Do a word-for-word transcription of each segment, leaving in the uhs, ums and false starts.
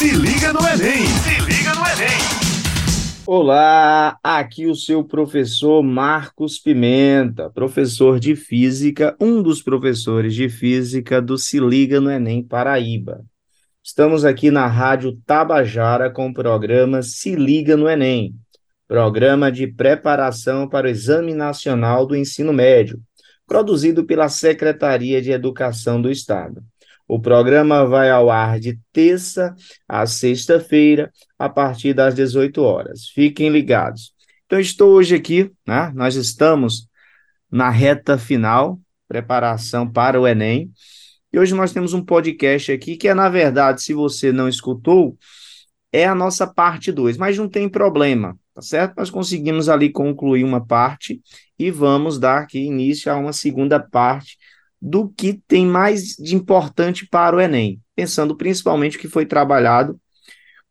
Se Liga no Enem! Se Liga no Enem! Olá, aqui o seu professor Marcos Pimenta, professor de Física, um dos professores de Física do Se Liga no Enem Paraíba. Estamos aqui na Rádio Tabajara com o programa Se Liga no Enem, programa de preparação para o Exame Nacional do Ensino Médio, produzido pela Secretaria de Educação do Estado. O programa vai ao ar de terça a sexta-feira, a partir das dezoito horas. Fiquem ligados. Então, estou hoje aqui, né? Nós estamos na reta final, preparação para o Enem. E hoje nós temos um podcast aqui que é, na verdade, se você não escutou, é a nossa parte dois, mas não tem problema, tá certo? Nós conseguimos ali concluir uma parte e vamos dar aqui início a uma segunda parte do que tem mais de importante para o Enem, pensando principalmente o que foi trabalhado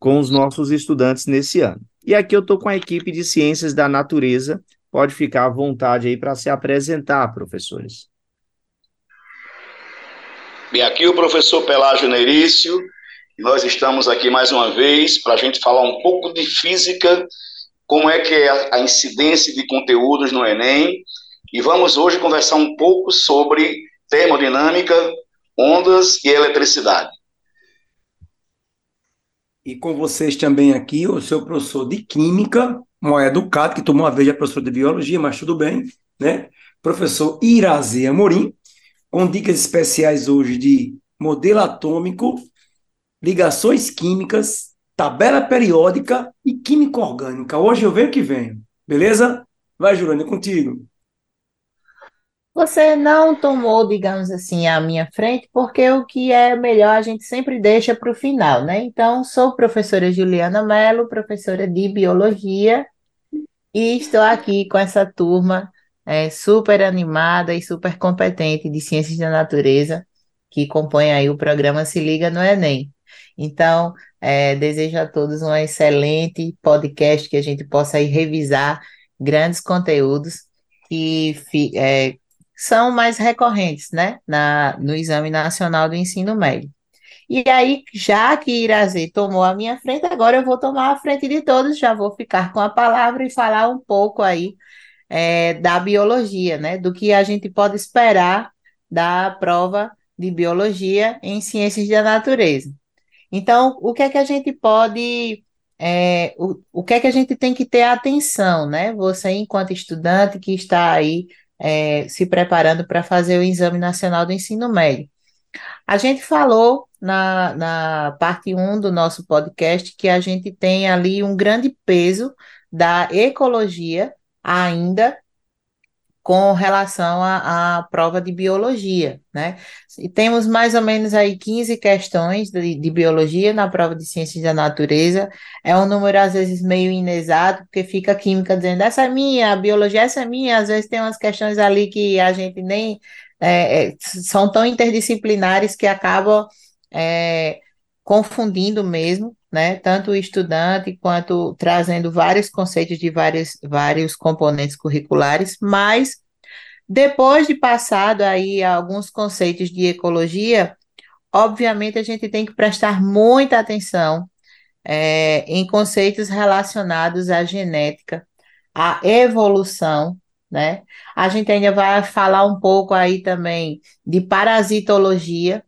com os nossos estudantes nesse ano. E aqui eu estou com a equipe de Ciências da Natureza, pode ficar à vontade aí para se apresentar, professores. Bem, aqui o professor Pelágio Nerício, e nós estamos aqui mais uma vez para a gente falar um pouco de física, como é que é a incidência de conteúdos no Enem, e vamos hoje conversar um pouco sobre termodinâmica, ondas e eletricidade. E com vocês também aqui, o seu professor de Química, mal educado, que tomou uma vez a professora de Biologia, mas tudo bem, né? Professor Irazê Amorim, com dicas especiais hoje de modelo atômico, ligações químicas, tabela periódica e química orgânica. Hoje eu venho que venho, beleza? Vai, Juliana, é contigo. Você não tomou, digamos assim, a minha frente, porque o que é melhor a gente sempre deixa para o final, né? Então, sou professora Juliana Mello, professora de Biologia, e estou aqui com essa turma É, super animada e super competente de Ciências da Natureza, que compõe aí o programa Se Liga no Enem. Então, é, desejo a todos um excelente podcast, que a gente possa aí revisar grandes conteúdos que é, são mais recorrentes, né, na, no Exame Nacional do Ensino Médio. E aí, já que Irazê tomou a minha frente, agora eu vou tomar a frente de todos, já vou ficar com a palavra e falar um pouco aí É, da biologia, né? Do que a gente pode esperar da prova de biologia em ciências da natureza. Então, o que é que a gente pode, é, o, o que é que a gente tem que ter atenção, né? Você, enquanto estudante que está aí é, se preparando para fazer o Exame Nacional do Ensino Médio. A gente falou na, na parte um do nosso podcast que a gente tem ali um grande peso da ecologia ainda com relação à, à prova de biologia, né? E temos mais ou menos aí quinze questões de, de biologia na prova de ciências da natureza. É um número às vezes meio inexato, porque fica a química dizendo essa é minha, a biologia essa é minha, às vezes tem umas questões ali que a gente nem... É, são tão interdisciplinares que acabam é, confundindo mesmo, né? Tanto o estudante quanto trazendo vários conceitos de vários, vários componentes curriculares, mas depois de passado aí alguns conceitos de ecologia, obviamente a gente tem que prestar muita atenção é, em conceitos relacionados à genética, à evolução, né? A gente ainda vai falar um pouco aí também de parasitologia.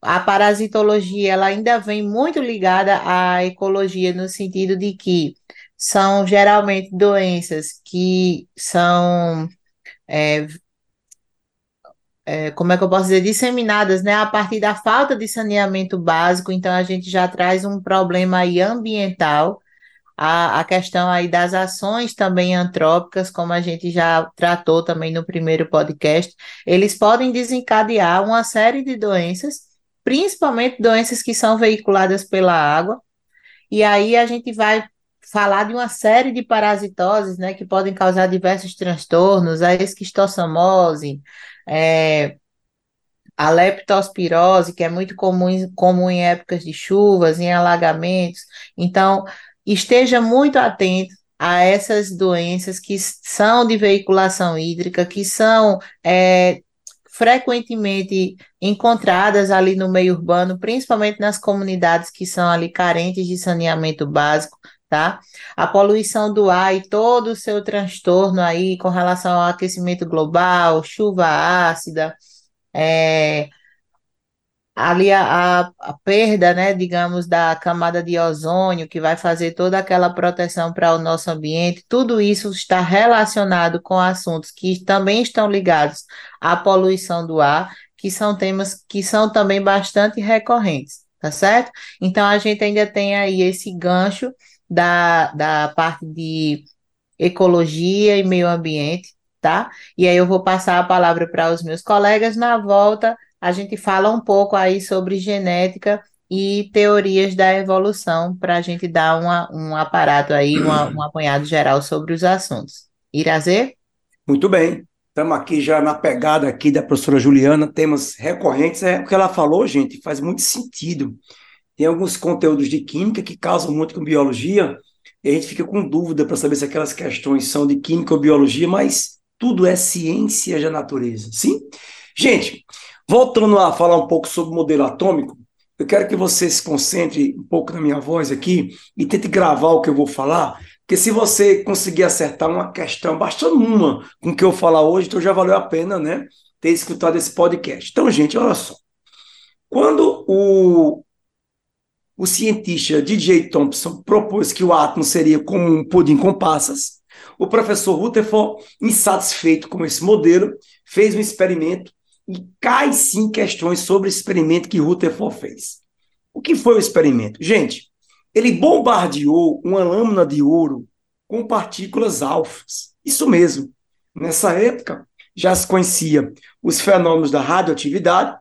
A parasitologia ela ainda vem muito ligada à ecologia, no sentido de que são geralmente doenças que são, é, é, como é que eu posso dizer, disseminadas, né, a partir da falta de saneamento básico. Então a gente já traz um problema aí ambiental, a, a questão aí das ações também antrópicas, como a gente já tratou também no primeiro podcast, eles podem desencadear uma série de doenças, principalmente doenças que são veiculadas pela água. E aí a gente vai falar de uma série de parasitoses, né, que podem causar diversos transtornos, a esquistossomose, é, a leptospirose, que é muito comum, comum em épocas de chuvas, em alagamentos. Então, esteja muito atento a essas doenças que são de veiculação hídrica, que são... É, frequentemente encontradas ali no meio urbano, principalmente nas comunidades que são ali carentes de saneamento básico, tá? A poluição do ar e todo o seu transtorno aí com relação ao aquecimento global, chuva ácida, é, ali a, a, a perda, né, digamos, da camada de ozônio, que vai fazer toda aquela proteção para o nosso ambiente, tudo isso está relacionado com assuntos que também estão ligados à poluição do ar, que são temas que são também bastante recorrentes, tá certo? Então, a gente ainda tem aí esse gancho da, da parte de ecologia e meio ambiente, tá? E aí eu vou passar a palavra para os meus colegas. Na volta, a gente fala um pouco aí sobre genética e teorias da evolução, para a gente dar uma, um aparato aí, uma, um apanhado geral sobre os assuntos. Irazê? Muito bem. Estamos aqui já na pegada aqui da professora Juliana, temas recorrentes. É, o que ela falou, gente, faz muito sentido. Tem alguns conteúdos de química que causam muito com biologia, e a gente fica com dúvida para saber se aquelas questões são de química ou biologia, mas tudo é ciência da natureza, sim? Gente, voltando a falar um pouco sobre o modelo atômico, eu quero que você se concentre um pouco na minha voz aqui e tente gravar o que eu vou falar, porque se você conseguir acertar uma questão, bastando uma com o que eu falar hoje, então já valeu a pena, né, ter escutado esse podcast. Então, gente, olha só. Quando o, o cientista J J Thomson propôs que o átomo seria como um pudim com passas, o professor Rutherford, insatisfeito com esse modelo, fez um experimento. E cai, sim, questões sobre o experimento que Rutherford fez. O que foi o experimento? Gente, ele bombardeou uma lâmina de ouro com partículas alfas. Isso mesmo. Nessa época, já se conhecia os fenômenos da radioatividade,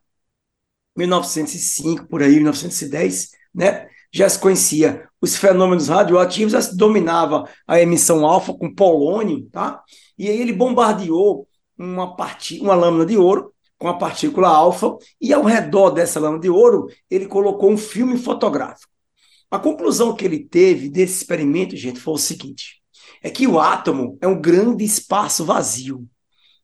mil novecentos e cinco, por aí, mil novecentos e dez, né? Já se conhecia os fenômenos radioativos, já se dominava a emissão alfa com polônio, tá? E aí ele bombardeou uma, part... uma lâmina de ouro com a partícula alfa, e ao redor dessa lâmina de ouro, ele colocou um filme fotográfico. A conclusão que ele teve desse experimento, gente, foi o seguinte, é que o átomo é um grande espaço vazio.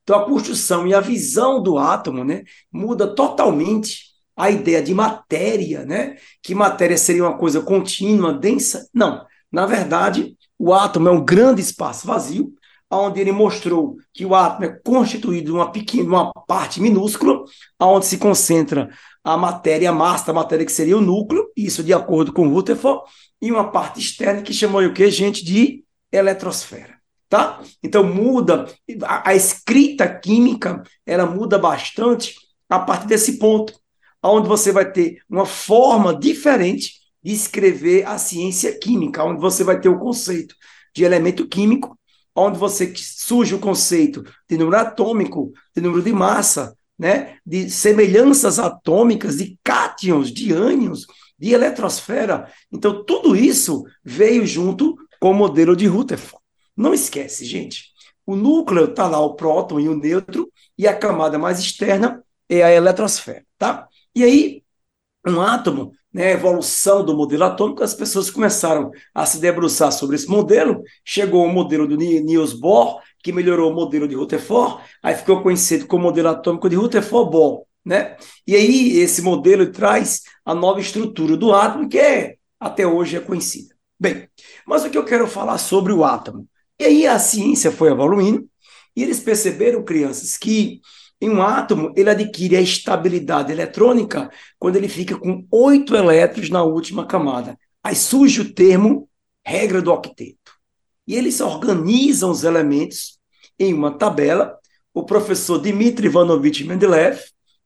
Então a construção e a visão do átomo, né, muda totalmente a ideia de matéria, né, que matéria seria uma coisa contínua, densa. Não, na verdade, o átomo é um grande espaço vazio, onde ele mostrou que o átomo é constituído de uma pequena, uma parte minúscula, onde se concentra a matéria, a massa da matéria, que seria o núcleo, isso de acordo com Rutherford, e uma parte externa que chamou o quê, gente? De eletrosfera, tá? Então muda, a, a escrita química, ela muda bastante a partir desse ponto, onde você vai ter uma forma diferente de escrever a ciência química, onde você vai ter o conceito de elemento químico, onde você surge o conceito de número atômico, de número de massa, né? De semelhanças atômicas, de cátions, de ânions, de eletrosfera. Então, tudo isso veio junto com o modelo de Rutherford. Não esquece, gente, o núcleo está lá, o próton e o nêutron, e a camada mais externa é a eletrosfera, tá? E aí, um átomo, né, a evolução do modelo atômico, as pessoas começaram a se debruçar sobre esse modelo, chegou o modelo do Niels Bohr, que melhorou o modelo de Rutherford, aí ficou conhecido como o modelo atômico de Rutherford-Bohr, né? E aí esse modelo traz a nova estrutura do átomo, que é, até hoje é conhecida. Bem, mas o que eu quero falar sobre o átomo? E aí a ciência foi evoluindo, e eles perceberam, crianças, que em um átomo, ele adquire a estabilidade eletrônica quando ele fica com oito elétrons na última camada. Aí surge o termo regra do octeto. E eles organizam os elementos em uma tabela. O professor Dmitri Ivanovich Mendeleev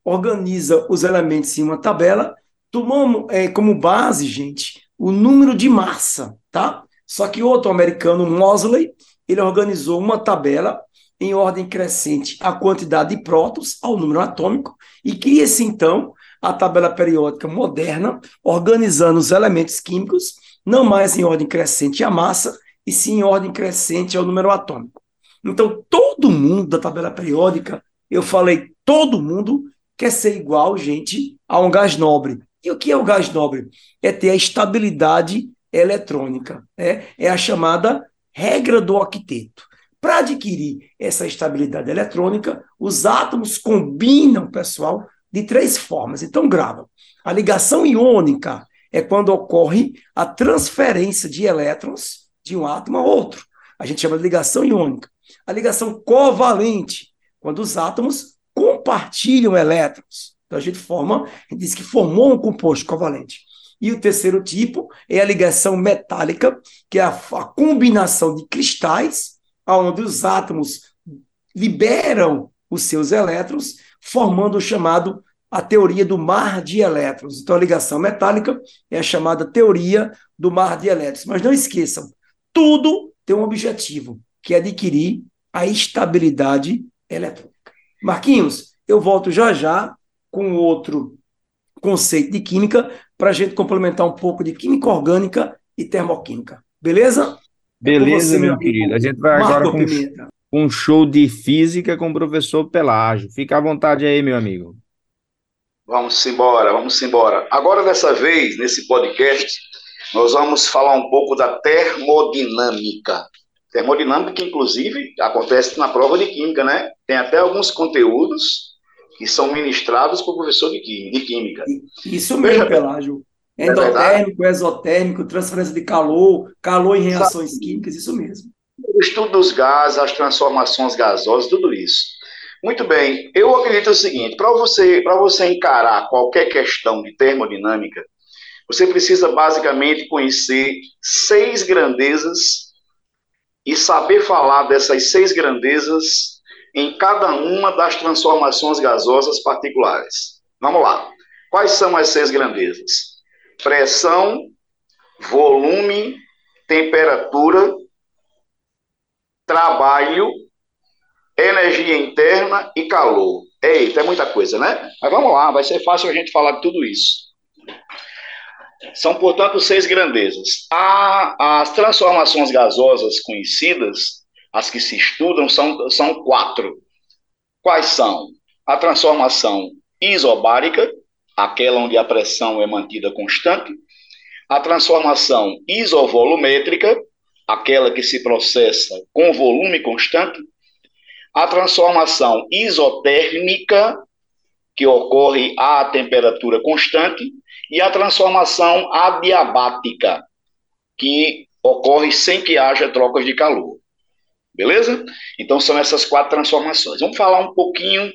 organiza os elementos em uma tabela. Tomamos é, como base, gente, o número de massa, tá? Só que outro americano, Moseley, ele organizou uma tabela em ordem crescente a quantidade de prótons ao número atômico, e cria-se, então, a tabela periódica moderna, organizando os elementos químicos, não mais em ordem crescente à massa, e sim em ordem crescente ao número atômico. Então, todo mundo da tabela periódica, eu falei, todo mundo quer ser igual, gente, a um gás nobre. E o que é o gás nobre? É ter a estabilidade eletrônica, né? É a chamada regra do octeto. Para adquirir essa estabilidade eletrônica, os átomos combinam, pessoal, de três formas. Então, grava. A ligação iônica é quando ocorre a transferência de elétrons de um átomo a outro. A gente chama de ligação iônica. A ligação covalente, quando os átomos compartilham elétrons. Então, a gente forma, a gente diz que formou um composto covalente. E o terceiro tipo é a ligação metálica, que é a, a combinação de cristais, onde os átomos liberam os seus elétrons, formando o chamado, a teoria do mar de elétrons. Então, a ligação metálica é a chamada teoria do mar de elétrons. Mas não esqueçam, tudo tem um objetivo, que é adquirir a estabilidade eletrônica. Marquinhos, eu volto já já com outro conceito de química, para a gente complementar um pouco de química orgânica e termoquímica. Beleza? Beleza, você, meu amigo, querido. A gente vai Marco agora com Pimenta. Um show de física com o professor Pelágio. Fica à vontade aí, meu amigo. Vamos embora, vamos embora. Agora, dessa vez, nesse podcast, nós vamos falar um pouco da termodinâmica. Termodinâmica que, inclusive, acontece na prova de química, né? Tem até alguns conteúdos que são ministrados por professor de química. Isso mesmo, Veja, Pelágio. Endotérmico, é exotérmico, transferência de calor, calor em reações Exato. Químicas, isso mesmo. O estudo dos gases, as transformações gasosas, tudo isso. Muito bem, eu acredito o seguinte, para você, para você encarar qualquer questão de termodinâmica, você precisa basicamente conhecer seis grandezas e saber falar dessas seis grandezas em cada uma das transformações gasosas particulares. Vamos lá. Quais são as seis grandezas? Pressão, volume, temperatura, trabalho, energia interna e calor. Eita, é muita coisa, né? Mas vamos lá, vai ser fácil a gente falar de tudo isso. São, portanto, seis grandezas. A, as transformações gasosas conhecidas, as que se estudam, são, são quatro. Quais são? A transformação isobárica, aquela onde a pressão é mantida constante, a transformação isovolumétrica, aquela que se processa com volume constante, a transformação isotérmica, que ocorre à temperatura constante, e a transformação adiabática, que ocorre sem que haja trocas de calor. Beleza? Então são essas quatro transformações. Vamos falar um pouquinho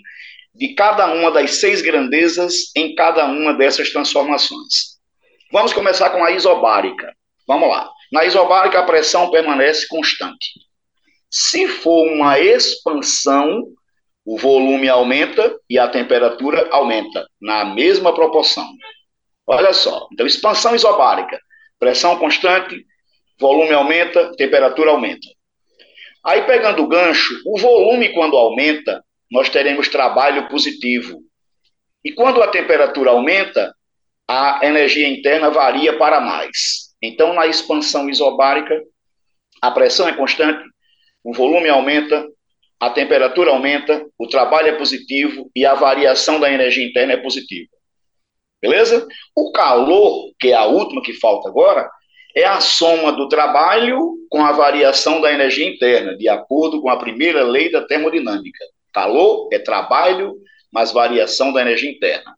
de cada uma das seis grandezas em cada uma dessas transformações. Vamos começar com a isobárica. Vamos lá. Na isobárica, a pressão permanece constante. Se for uma expansão, o volume aumenta e a temperatura aumenta, na mesma proporção. Olha só. Então, expansão isobárica. Pressão constante, volume aumenta, temperatura aumenta. Aí, pegando o gancho, o volume, quando aumenta, nós teremos trabalho positivo. E quando a temperatura aumenta, a energia interna varia para mais. Então, na expansão isobárica, a pressão é constante, o volume aumenta, a temperatura aumenta, o trabalho é positivo e a variação da energia interna é positiva. Beleza? O calor, que é a última que falta agora, é a soma do trabalho com a variação da energia interna, de acordo com a primeira lei da termodinâmica. Calor é trabalho, mas variação da energia interna.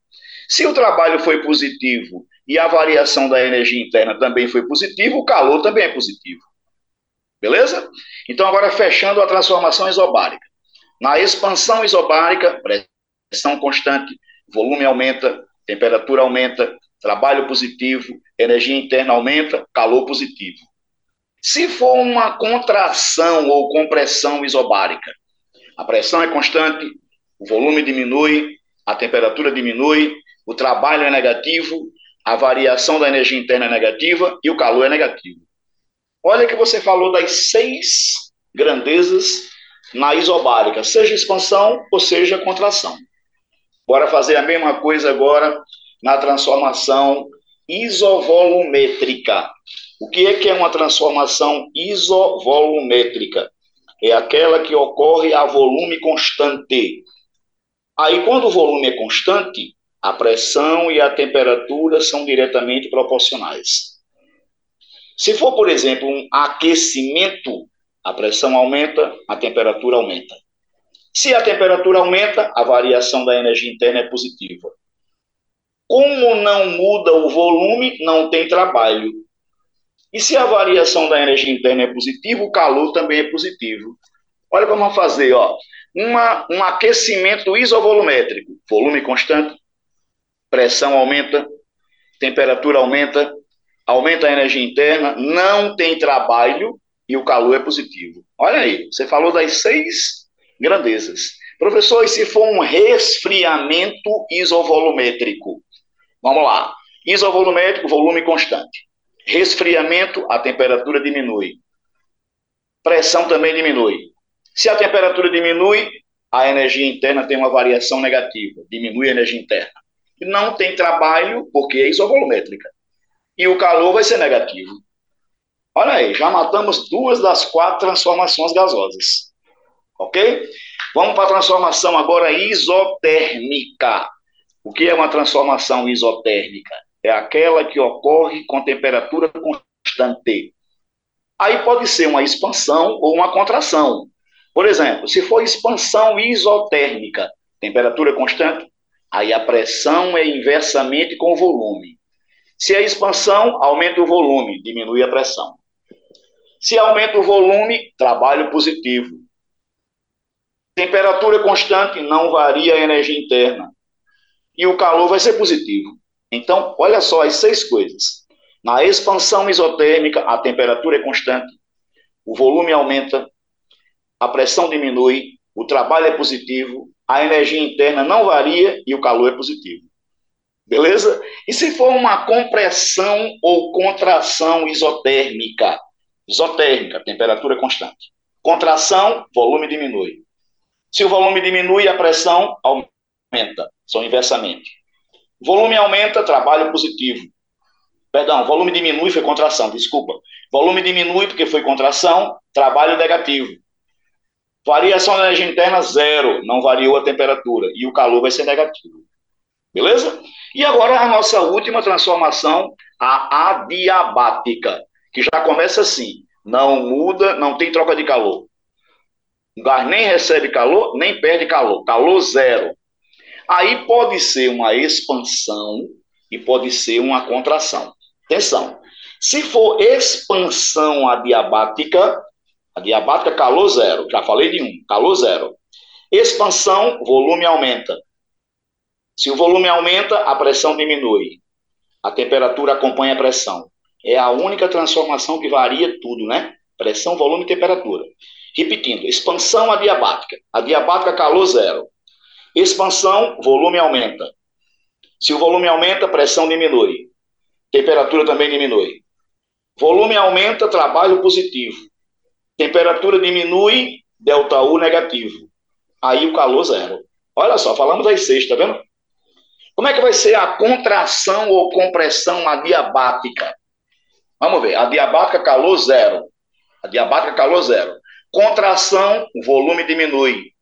Se o trabalho foi positivo e a variação da energia interna também foi positiva, o calor também é positivo. Beleza? Então, agora fechando a transformação isobárica. Na expansão isobárica, pressão constante, volume aumenta, temperatura aumenta, trabalho positivo, energia interna aumenta, calor positivo. Se for uma contração ou compressão isobárica, a pressão é constante, o volume diminui, a temperatura diminui, o trabalho é negativo, a variação da energia interna é negativa e o calor é negativo. Olha que você falou das seis grandezas na isobárica, seja expansão ou seja contração. Bora fazer a mesma coisa agora na transformação isovolumétrica. O que é que é uma transformação isovolumétrica? É aquela que ocorre a volume constante. Aí, quando o volume é constante, a pressão e a temperatura são diretamente proporcionais. Se for, por exemplo, um aquecimento, A pressão aumenta, a temperatura aumenta. Se a temperatura aumenta, a variação da energia interna é positiva. Como não muda o volume, não tem trabalho. E se a variação da energia interna é positiva, o calor também é positivo. Olha, vamos fazer, ó, uma, um aquecimento isovolumétrico. Volume constante, pressão aumenta, temperatura aumenta, aumenta a energia interna, não tem trabalho e o calor é positivo. Olha aí, você falou das seis grandezas. Professor, e se for um resfriamento isovolumétrico? Vamos lá. Isovolumétrico, volume constante. Resfriamento, a temperatura diminui. Pressão também diminui. Se a temperatura diminui, a energia interna tem uma variação negativa. Diminui a energia interna. Não tem trabalho, porque é isovolumétrica. E o calor vai ser negativo. Olha aí, já matamos duas das quatro transformações gasosas. Ok? Vamos para a transformação agora isotérmica. O que é uma transformação isotérmica? É aquela que ocorre com temperatura constante. Aí pode ser uma expansão ou uma contração. Por exemplo, se for expansão isotérmica, temperatura constante, aí a pressão é inversamente com o volume. Se é expansão, aumenta o volume, diminui a pressão. Se aumenta o volume, trabalho positivo. Temperatura constante, não varia a energia interna. E o calor vai ser positivo. Então, olha só as seis coisas. Na expansão isotérmica, a temperatura é constante, o volume aumenta, a pressão diminui, o trabalho é positivo, a energia interna não varia e o calor é positivo. Beleza? E se for uma compressão ou contração isotérmica? Isotérmica, temperatura constante. Contração, volume diminui. Se o volume diminui, a pressão aumenta, são inversamente. Volume aumenta, trabalho positivo. Perdão, volume diminui foi contração, desculpa. Volume diminui porque foi contração, trabalho negativo. Variação da energia interna, zero, não variou a temperatura e o calor vai ser negativo. Beleza? E agora a nossa última transformação, a adiabática, que já começa assim, não muda, não tem troca de calor. O gás nem recebe calor, nem perde calor, calor zero. Aí pode ser uma expansão e pode ser uma contração. Atenção, se for expansão adiabática, adiabática calor zero, já falei de um, calor zero. Expansão, volume aumenta. Se o volume aumenta, a pressão diminui. A temperatura acompanha a pressão. É a única transformação que varia tudo, né? Pressão, volume e temperatura. Repetindo, expansão adiabática. Adiabática, calor zero. Expansão, volume aumenta. Se o volume aumenta, pressão diminui. Temperatura também diminui. Volume aumenta, trabalho positivo. Temperatura diminui, delta U negativo. Aí o calor zero. Olha só, falamos das seis, tá vendo? Como é que vai ser a contração ou compressão adiabática? Vamos ver. Adiabática, calor zero. Adiabática, calor zero. Contração, o volume diminui.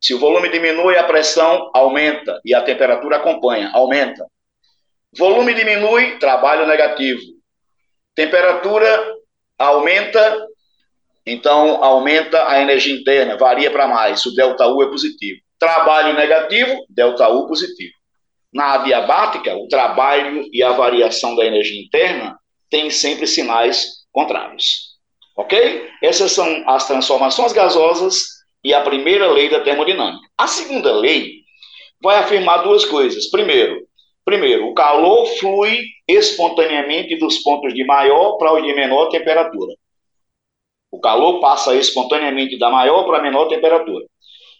Se o volume diminui, a pressão aumenta e a temperatura acompanha, aumenta. Volume diminui, trabalho negativo. Temperatura aumenta, então aumenta a energia interna, varia para mais, o delta U é positivo. Trabalho negativo, delta U positivo. Na adiabática, o trabalho e a variação da energia interna têm sempre sinais contrários. Ok? Essas são as transformações gasosas e a primeira lei da termodinâmica. A segunda lei vai afirmar duas coisas. Primeiro, primeiro, o calor flui espontaneamente dos pontos de maior para os de menor temperatura. O calor passa espontaneamente da maior para a menor temperatura.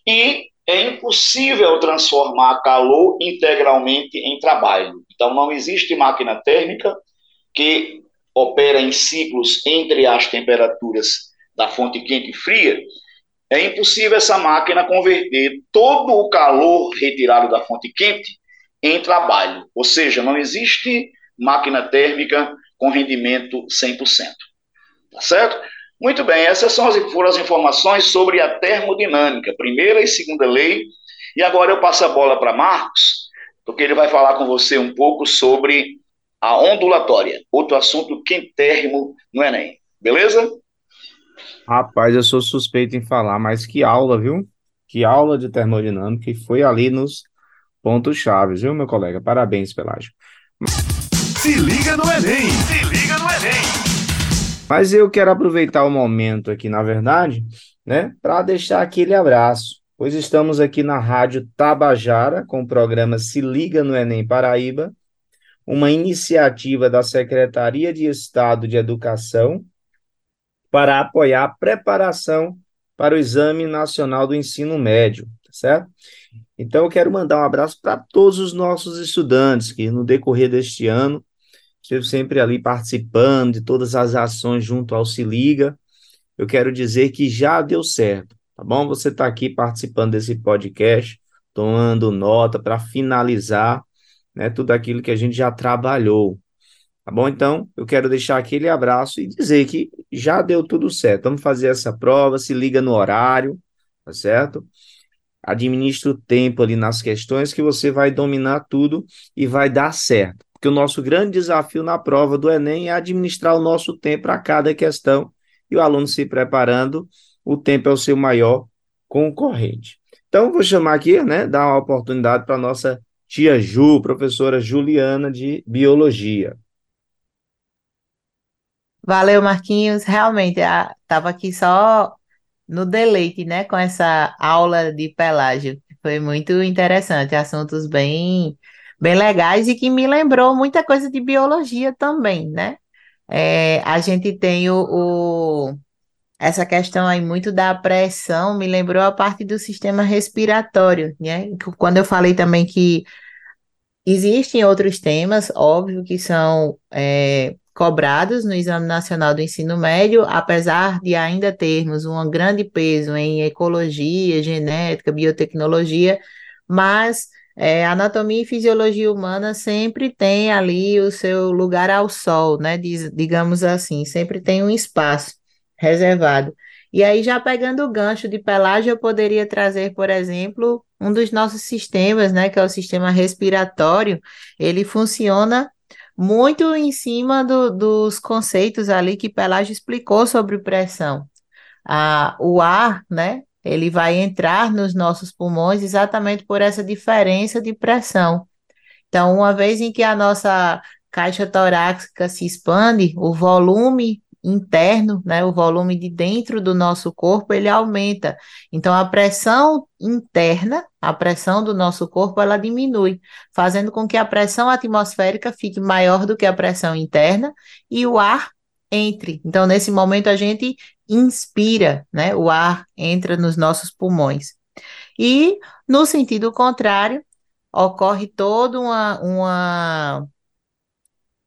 E é impossível transformar calor integralmente em trabalho. Então, não existe máquina térmica que opera em ciclos entre as temperaturas da fonte quente e fria. É impossível essa máquina converter todo o calor retirado da fonte quente em trabalho. Ou seja, não existe máquina térmica com rendimento cem por cento. Tá certo? Muito bem, essas são as, foram as informações sobre a termodinâmica, primeira e segunda lei. E agora eu passo a bola para Marcos, porque ele vai falar com você um pouco sobre a ondulatória, outro assunto quentérrimo no Enem. Beleza? Rapaz, eu sou suspeito em falar, mas que aula, viu? Que aula de termodinâmica, e foi ali nos pontos chaves, viu, meu colega? Parabéns, Pelágio. Se liga no Enem! Se liga no Enem! Mas eu quero aproveitar o momento aqui, na verdade, né, para deixar aquele abraço, pois estamos aqui na Rádio Tabajara com o programa Se Liga no Enem Paraíba, uma iniciativa da Secretaria de Estado de Educação para apoiar a preparação para o Exame Nacional do Ensino Médio, certo? Então eu quero mandar um abraço para todos os nossos estudantes que no decorrer deste ano esteve sempre ali participando de todas as ações junto ao Se Liga. Eu quero dizer que já deu certo, tá bom? Você está aqui participando desse podcast, tomando nota para finalizar, né, tudo aquilo que a gente já trabalhou, tá bom? Então, eu quero deixar aquele abraço e dizer que já deu tudo certo. Vamos fazer essa prova, se liga no horário, tá certo? Administra o tempo ali nas questões que você vai dominar tudo e vai dar certo. Porque o nosso grande desafio na prova do Enem é administrar o nosso tempo para cada questão, e o aluno se preparando, o tempo é o seu maior concorrente. Então, vou chamar aqui, né, dar uma oportunidade para a nossa tia Ju, professora Juliana de Biologia. Valeu, Marquinhos. Realmente, estava aqui só no deleite, né, com essa aula de Pelágio. Foi muito interessante, assuntos bem... bem legais e que me lembrou muita coisa de biologia também, né? É, a gente tem o, o, essa questão aí muito da pressão, me lembrou a parte do sistema respiratório, né? Quando eu falei também que existem outros temas, óbvio, que são é, cobrados no Exame Nacional do Ensino Médio, apesar de ainda termos um grande peso em ecologia, genética, biotecnologia, mas... É, anatomia e fisiologia humana sempre tem ali o seu lugar ao sol, né? Diz, digamos assim, sempre tem um espaço reservado. E aí, já pegando o gancho de Pelágio, eu poderia trazer, por exemplo, um dos nossos sistemas, né? Que é o sistema respiratório. Ele funciona muito em cima do, dos conceitos ali que Pelágio explicou sobre pressão. Ah, o ar, né? Ele vai entrar nos nossos pulmões exatamente por essa diferença de pressão. Então, uma vez em que a nossa caixa torácica se expande, o volume interno, né, o volume de dentro do nosso corpo, ele aumenta. Então, a pressão interna, a pressão do nosso corpo, ela diminui, fazendo com que a pressão atmosférica fique maior do que a pressão interna e o ar entre. Então, nesse momento, a gente inspira, né? O ar entra nos nossos pulmões. E, no sentido contrário, ocorre toda uma, uma,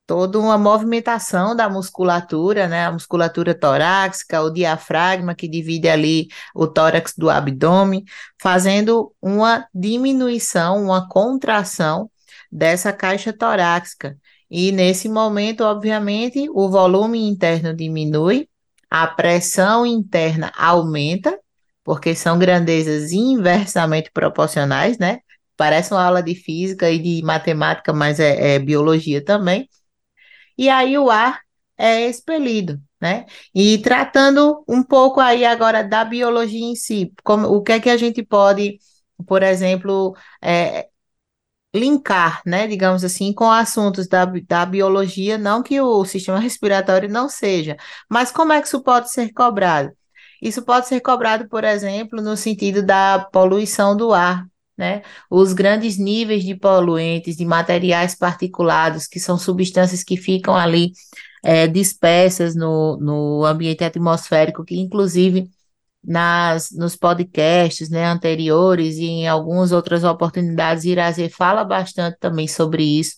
toda uma movimentação da musculatura, né? A musculatura torácica, o diafragma, que divide ali o tórax do abdômen, fazendo uma diminuição, uma contração dessa caixa torácica. E nesse momento, obviamente, o volume interno diminui, a pressão interna aumenta, porque são grandezas inversamente proporcionais, né? Parece uma aula de física e de matemática, mas é, é biologia também. E aí o ar é expelido, né? E tratando um pouco aí agora da biologia em si, como, o que é que a gente pode, por exemplo... É, linkar, né, digamos assim, com assuntos da, da biologia, não que o sistema respiratório não seja, mas como é que isso pode ser cobrado? Isso pode ser cobrado, por exemplo, no sentido da poluição do ar, né, os grandes níveis de poluentes, de materiais particulados, que são substâncias que ficam ali é, dispersas no, no ambiente atmosférico, que inclusive... Nas, nos podcasts, né, anteriores e em algumas outras oportunidades, Irazê fala bastante também sobre isso.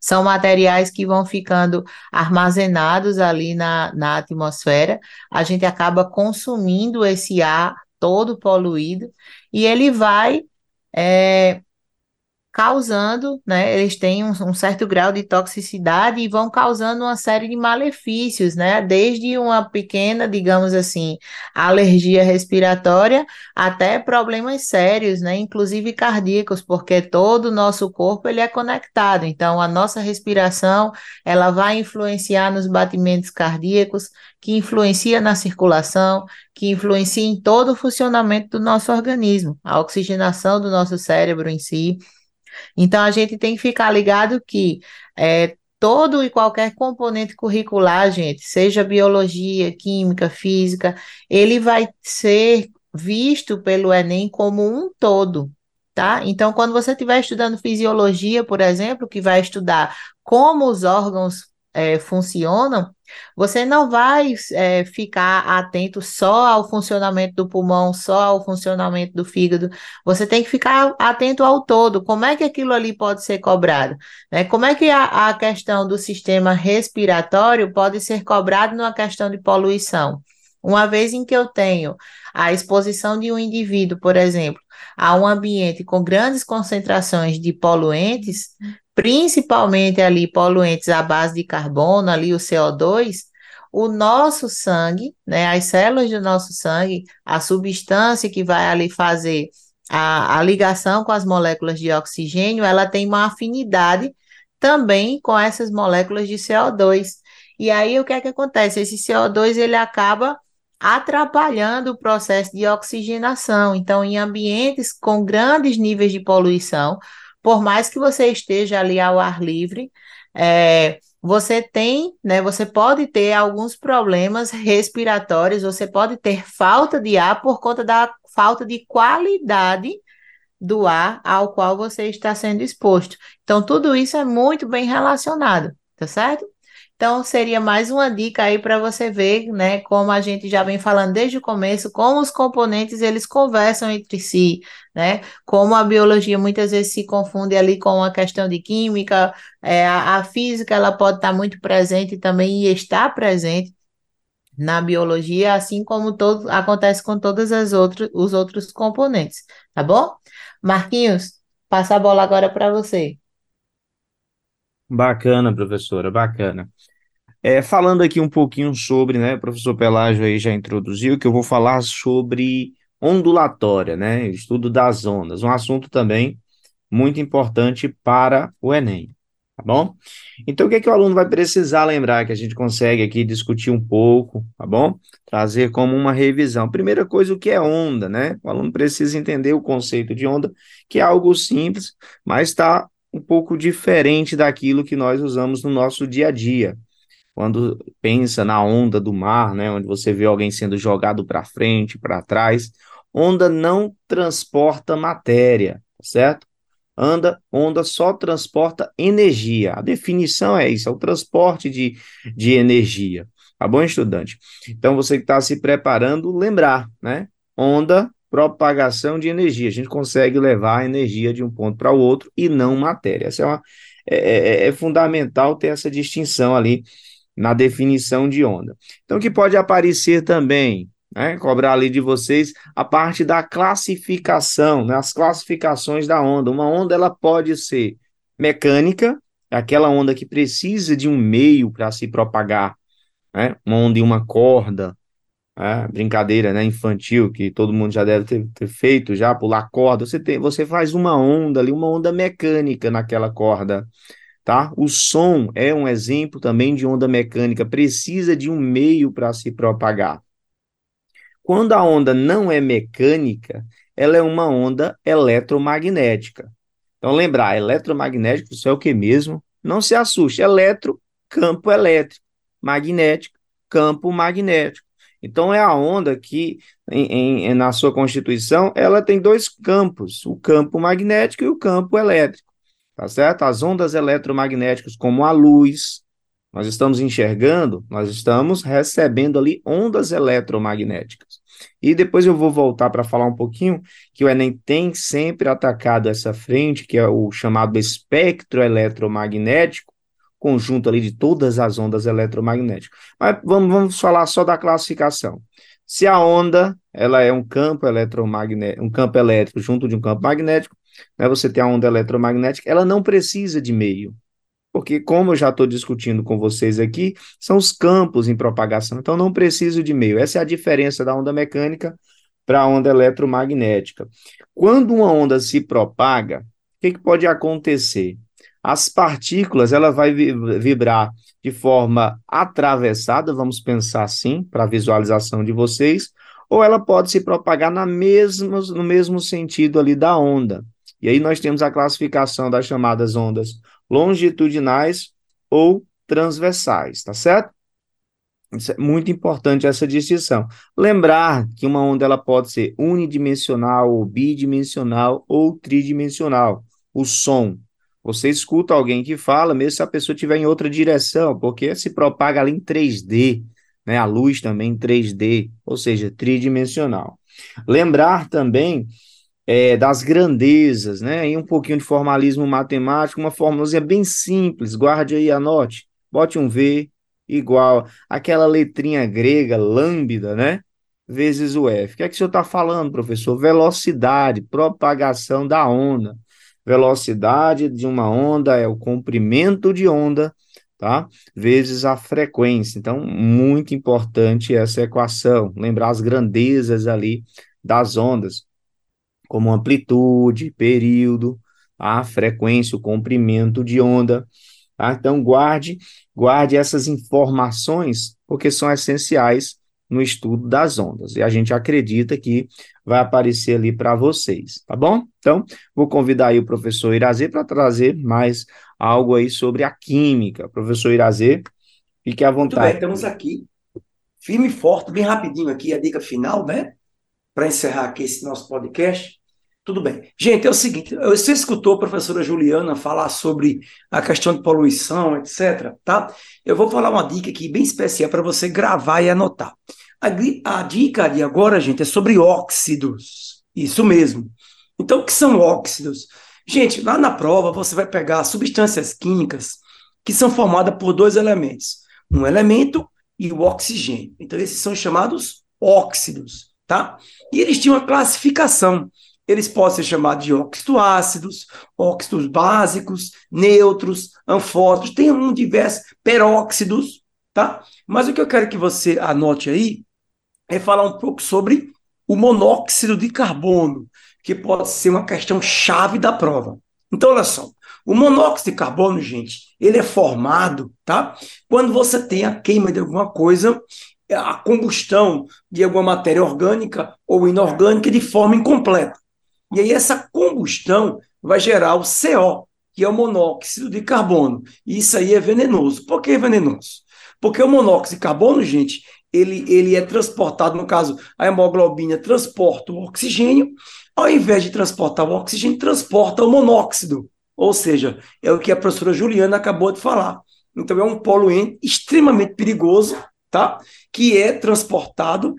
São materiais que vão ficando armazenados ali na, na atmosfera, a gente acaba consumindo esse ar todo poluído e ele vai é, causando, né, eles têm um, um certo grau de toxicidade e vão causando uma série de malefícios, né, desde uma pequena, digamos assim, alergia respiratória até problemas sérios, né, inclusive cardíacos, porque todo o nosso corpo ele é conectado, então a nossa respiração ela vai influenciar nos batimentos cardíacos, que influencia na circulação, que influencia em todo o funcionamento do nosso organismo, a oxigenação do nosso cérebro em si. Então, a gente tem que ficar ligado que é, todo e qualquer componente curricular, gente, seja biologia, química, física, ele vai ser visto pelo Enem como um todo, tá? Então, quando você estiver estudando fisiologia, por exemplo, que vai estudar como os órgãos é, funcionam, você não vai é, ficar atento só ao funcionamento do pulmão, só ao funcionamento do fígado, você tem que ficar atento ao todo, como é que aquilo ali pode ser cobrado, né? Como é que a, a questão do sistema respiratório pode ser cobrado numa questão de poluição? Uma vez em que eu tenho a exposição de um indivíduo, por exemplo, a um ambiente com grandes concentrações de poluentes, principalmente ali poluentes à base de carbono, ali o C O dois, o nosso sangue, né, as células do nosso sangue, a substância que vai ali fazer a, a ligação com as moléculas de oxigênio, ela tem uma afinidade também com essas moléculas de C O dois. E aí o que é que acontece? Esse C O dois ele acaba atrapalhando o processo de oxigenação. Então, em ambientes com grandes níveis de poluição, por mais que você esteja ali ao ar livre, é, você tem, né, você pode ter alguns problemas respiratórios, você pode ter falta de ar por conta da falta de qualidade do ar ao qual você está sendo exposto. Então, tudo isso é muito bem relacionado, tá certo? Então, seria mais uma dica aí para você ver, né, como a gente já vem falando desde o começo, como os componentes, eles conversam entre si, né, como a biologia muitas vezes se confunde ali com a questão de química, é, a, a física, ela pode estar muito presente também e está presente na biologia, assim como todo, acontece com todos os outros componentes, tá bom? Marquinhos, passa a bola agora para você. Bacana, professora, bacana. É, falando aqui um pouquinho sobre, né, o professor Pelágio aí já introduziu, que eu vou falar sobre ondulatória, né, estudo das ondas, um assunto também muito importante para o Enem, tá bom? Então, o que é que o aluno vai precisar lembrar, que a gente consegue aqui discutir um pouco, tá bom? Trazer como uma revisão. Primeira coisa, o que é onda, né? O aluno precisa entender o conceito de onda, que é algo simples, mas está um pouco diferente daquilo que nós usamos no nosso dia a dia. Quando pensa na onda do mar, né, onde você vê alguém sendo jogado para frente, para trás, onda não transporta matéria, certo? Anda, onda só transporta energia. A definição é isso, é o transporte de, de energia. Tá bom, estudante? Então, você que está se preparando, lembrar, né? Onda, propagação de energia, a gente consegue levar a energia de um ponto para o outro e não matéria. Essa é, uma, é, é fundamental ter essa distinção ali na definição de onda. Então, o que pode aparecer também, né, cobrar ali de vocês a parte da classificação, né, as classificações da onda. Uma onda ela pode ser mecânica, aquela onda que precisa de um meio para se propagar, né, uma onda em uma corda. É, brincadeira, né, infantil, que todo mundo já deve ter, ter feito, já pular corda, você, tem, você faz uma onda ali, uma onda mecânica naquela corda, tá? O som é um exemplo também de onda mecânica, precisa de um meio para se propagar. Quando a onda não é mecânica, ela é uma onda eletromagnética. Então, lembrar, eletromagnético, isso é o que mesmo? Não se assuste, eletro, campo elétrico, magnético, campo magnético. Então, é a onda que, em, em, na sua constituição, ela tem dois campos, o campo magnético e o campo elétrico, tá certo? As ondas eletromagnéticas, como a luz, nós estamos enxergando, nós estamos recebendo ali ondas eletromagnéticas. E depois eu vou voltar para falar um pouquinho que o Enem tem sempre atacado essa frente, que é o chamado espectro eletromagnético, conjunto ali de todas as ondas eletromagnéticas. Mas vamos, vamos falar só da classificação. Se a onda ela é um campo eletromagnético, um campo elétrico junto de um campo magnético, né, você tem a onda eletromagnética, ela não precisa de meio, porque como eu já estou discutindo com vocês aqui, são os campos em propagação, então não preciso de meio. Essa é a diferença da onda mecânica para a onda eletromagnética. Quando uma onda se propaga, o que, que pode acontecer? As partículas, ela vai vibrar de forma atravessada, vamos pensar assim, para a visualização de vocês, ou ela pode se propagar na mesma, no mesmo sentido ali da onda. E aí nós temos a classificação das chamadas ondas longitudinais ou transversais, tá certo? Isso é muito importante, essa distinção. Lembrar que uma onda ela pode ser unidimensional, ou bidimensional ou tridimensional. O som. Você escuta alguém que fala, mesmo se a pessoa estiver em outra direção, porque se propaga ali em três D, né? A luz também em três D, ou seja, tridimensional. Lembrar também é, das grandezas, né? E um pouquinho de formalismo matemático, uma formulazinha bem simples, guarde aí, anote, bote um V igual aquela letrinha grega, lambda, né? Vezes o F. O que é que o senhor está falando, professor? Velocidade, propagação da onda. Velocidade de uma onda é o comprimento de onda, tá? Vezes a frequência. Então, muito importante essa equação. Lembrar as grandezas ali das ondas, como amplitude, período, a frequência, o comprimento de onda. Tá? Então, guarde, guarde essas informações, porque são essenciais no estudo das ondas. E a gente acredita que vai aparecer ali para vocês, tá bom? Então, vou convidar aí o professor Irazê para trazer mais algo aí sobre a química. Professor Irazê, fique à vontade. Muito bem, estamos aqui, firme e forte, bem rapidinho aqui, a dica final, né? Para encerrar aqui esse nosso podcast. Tudo bem. Gente, é o seguinte, você escutou a professora Juliana falar sobre a questão de poluição, etcétera, tá? Eu vou falar uma dica aqui bem especial para você gravar e anotar. A, a dica de agora, gente, é sobre óxidos. Isso mesmo. Então, o que são óxidos? Gente, lá na prova você vai pegar substâncias químicas que são formadas por dois elementos. Um elemento e o oxigênio. Então, esses são chamados óxidos, tá? E eles tinham uma classificação. Eles podem ser chamados de óxidos ácidos, óxidos básicos, neutros, anfóticos, tem um diverso, peróxidos, tá? Mas o que eu quero que você anote aí é falar um pouco sobre o monóxido de carbono, que pode ser uma questão chave da prova. Então, olha só, o monóxido de carbono, gente, ele é formado, tá? Quando você tem a queima de alguma coisa, a combustão de alguma matéria orgânica ou inorgânica de forma incompleta. E aí essa combustão vai gerar o C O, que é o monóxido de carbono. E isso aí é venenoso. Por que é venenoso? Porque o monóxido de carbono, gente, ele, ele é transportado, no caso, a hemoglobina transporta o oxigênio, ao invés de transportar o oxigênio, transporta o monóxido. Ou seja, é o que a professora Juliana acabou de falar. Então é um poluente extremamente perigoso, tá? Que é transportado,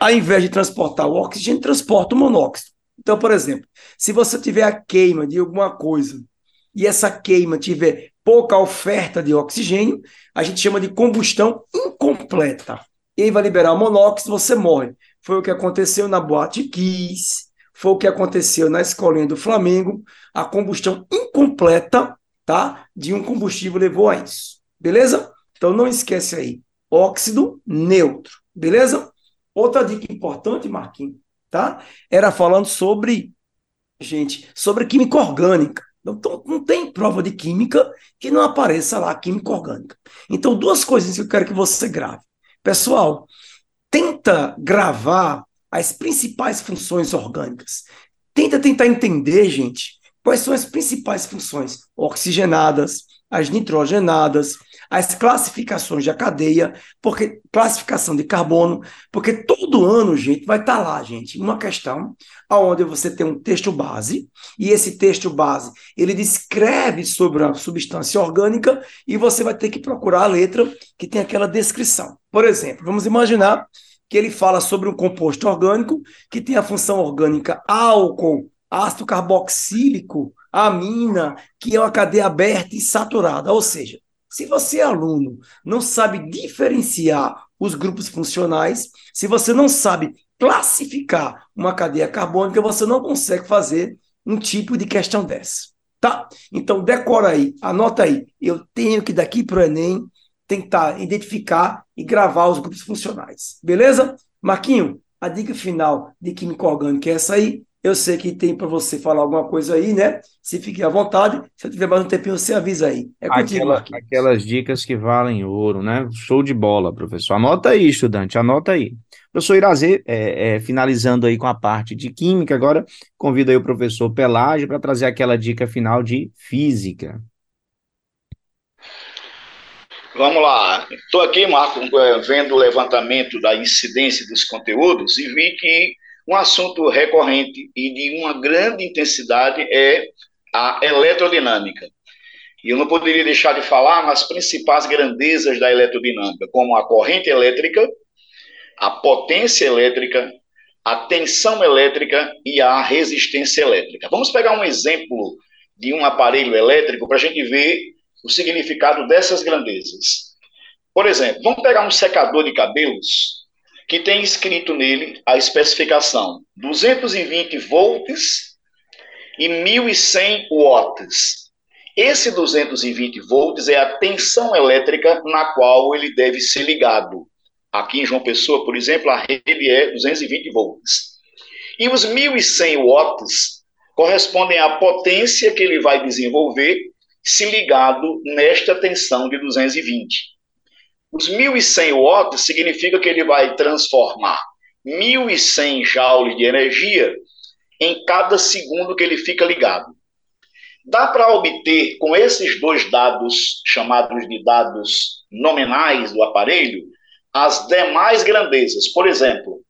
ao invés de transportar o oxigênio, transporta o monóxido. Então, por exemplo, se você tiver a queima de alguma coisa e essa queima tiver pouca oferta de oxigênio, a gente chama de combustão incompleta. Ele vai liberar o monóxido, você morre. Foi o que aconteceu na boate Kiss, foi o que aconteceu na escolinha do Flamengo. A combustão incompleta, tá? De um combustível levou a isso. Beleza? Então não esquece aí. Óxido neutro. Beleza? Outra dica importante, Marquinhos, tá? Era falando sobre, gente, sobre química orgânica. Então, não tem prova de química que não apareça lá química orgânica. Então, duas coisas que eu quero que você grave. Pessoal, tenta gravar as principais funções orgânicas. Tenta tentar entender, gente, quais são as principais funções oxigenadas, as nitrogenadas, as classificações da cadeia, porque classificação de carbono, porque todo ano, gente, vai estar lá, gente, uma questão onde você tem um texto base, e esse texto base, ele descreve sobre a substância orgânica, e você vai ter que procurar a letra que tem aquela descrição. Por exemplo, vamos imaginar que ele fala sobre um composto orgânico que tem a função orgânica álcool, ácido carboxílico, amina, que é uma cadeia aberta e saturada, ou seja, se você é aluno, não sabe diferenciar os grupos funcionais, se você não sabe classificar uma cadeia carbônica, você não consegue fazer um tipo de questão dessa, tá? Então, decora aí, anota aí. Eu tenho que daqui para o Enem tentar identificar e gravar os grupos funcionais, beleza? Marquinho, a dica final de química orgânica é essa aí. Eu sei que tem para você falar alguma coisa aí, né? Se fique à vontade, se eu tiver mais um tempinho, você avisa aí. É contigo, Aquela, Marquinhos. Aquelas dicas que valem ouro, né? Show de bola, professor. Anota aí, estudante, anota aí. Professor Irazê, é, é, finalizando aí com a parte de química, agora convido aí o professor Pelágio para trazer aquela dica final de física. Vamos lá. Estou aqui, Marco, vendo o levantamento da incidência dos conteúdos e vi que um assunto recorrente e de uma grande intensidade é a eletrodinâmica. E eu não poderia deixar de falar nas principais grandezas da eletrodinâmica, como a corrente elétrica, a potência elétrica, a tensão elétrica e a resistência elétrica. Vamos pegar um exemplo de um aparelho elétrico para a gente ver o significado dessas grandezas. Por exemplo, vamos pegar um secador de cabelos, que tem escrito nele a especificação duzentos e vinte volts e mil e cem watts. Esse duzentos e vinte volts é a tensão elétrica na qual ele deve ser ligado. Aqui em João Pessoa, por exemplo, a rede é duzentos e vinte volts. E os mil e cem watts correspondem à potência que ele vai desenvolver se ligado nesta tensão de duzentos e vinte. Os mil e cem watts significa que ele vai transformar mil e cem joules de energia em cada segundo que ele fica ligado. Dá para obter com esses dois dados, chamados de dados nominais do aparelho, as demais grandezas. Por exemplo,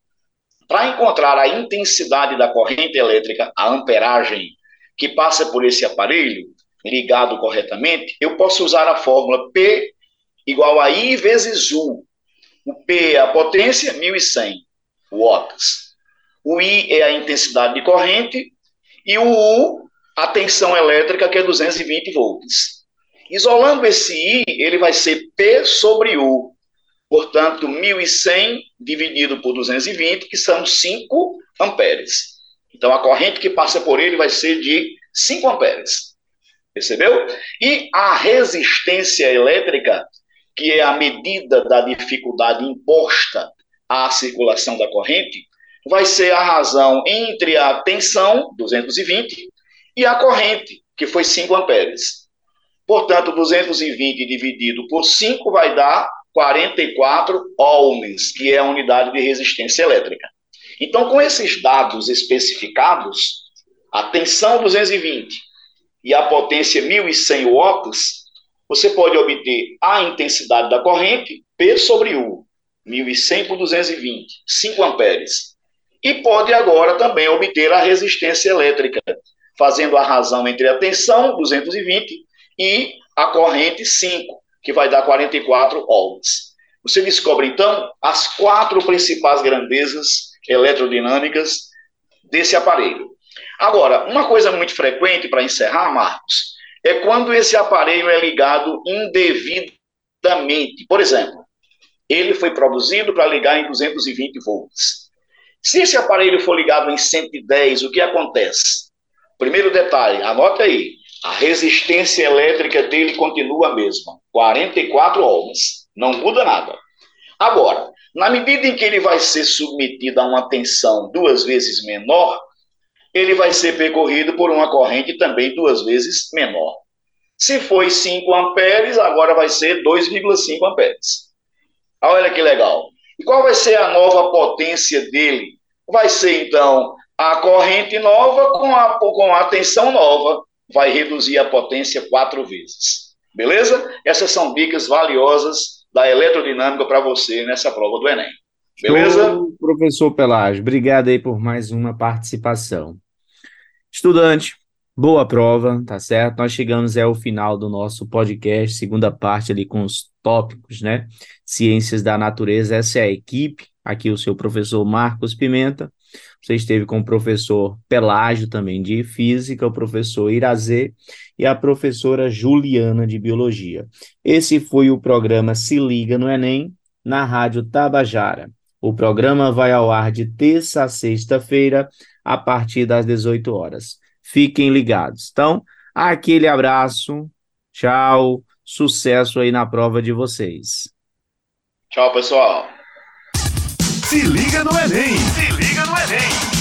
para encontrar a intensidade da corrente elétrica, a amperagem que passa por esse aparelho, ligado corretamente, eu posso usar a fórmula P igual a I vezes U. O P é a potência, mil e cem watts. O I é a intensidade de corrente e o U, a tensão elétrica, que é duzentos e vinte volts. Isolando esse I, ele vai ser P sobre U. Portanto, mil e cem dividido por duzentos e vinte, que são cinco amperes. Então, a corrente que passa por ele vai ser de cinco amperes. Percebeu? E a resistência elétrica, que é a medida da dificuldade imposta à circulação da corrente, vai ser a razão entre a tensão, duzentos e vinte, e a corrente, que foi cinco amperes. Portanto, duzentos e vinte dividido por cinco vai dar quarenta e quatro ohms, que é a unidade de resistência elétrica. Então, com esses dados especificados, a tensão duzentos e vinte e a potência mil e cem watts, você pode obter a intensidade da corrente, P sobre U, mil e cem por duzentos e vinte, cinco amperes. E pode agora também obter a resistência elétrica, fazendo a razão entre a tensão, duzentos e vinte, e a corrente, cinco, que vai dar quarenta e quatro ohms. Você descobre, então, as quatro principais grandezas eletrodinâmicas desse aparelho. Agora, uma coisa muito frequente, para encerrar, Marcos, é quando esse aparelho é ligado indevidamente. Por exemplo, ele foi produzido para ligar em duzentos e vinte volts. Se esse aparelho for ligado em cento e dez, o que acontece? Primeiro detalhe, anota aí. A resistência elétrica dele continua a mesma, quarenta e quatro ohms. Não muda nada. Agora, na medida em que ele vai ser submetido a uma tensão duas vezes menor, ele vai ser percorrido por uma corrente também duas vezes menor. Se foi cinco amperes, agora vai ser dois vírgula cinco amperes. Olha que legal. E qual vai ser a nova potência dele? Vai ser, então, a corrente nova com a, com a tensão nova. Vai reduzir a potência quatro vezes. Beleza? Essas são dicas valiosas da eletrodinâmica para você nessa prova do Enem. Beleza? Ô, professor Pelágio, obrigado aí por mais uma participação. Estudante, boa prova, tá certo? Nós chegamos ao final do nosso podcast, segunda parte ali com os tópicos, né? Ciências da Natureza, essa é a equipe, aqui o seu professor Marcos Pimenta, você esteve com o professor Pelágio também de Física, o professor Irazê e a professora Juliana de Biologia. Esse foi o programa Se Liga no Enem, na Rádio Tabajara. O programa vai ao ar de terça a sexta-feira, a partir das dezoito horas. fiquem ligados. Então, aquele abraço, tchau, sucesso aí na prova de vocês. Tchau, pessoal. Se liga no Enem! Se liga no Enem!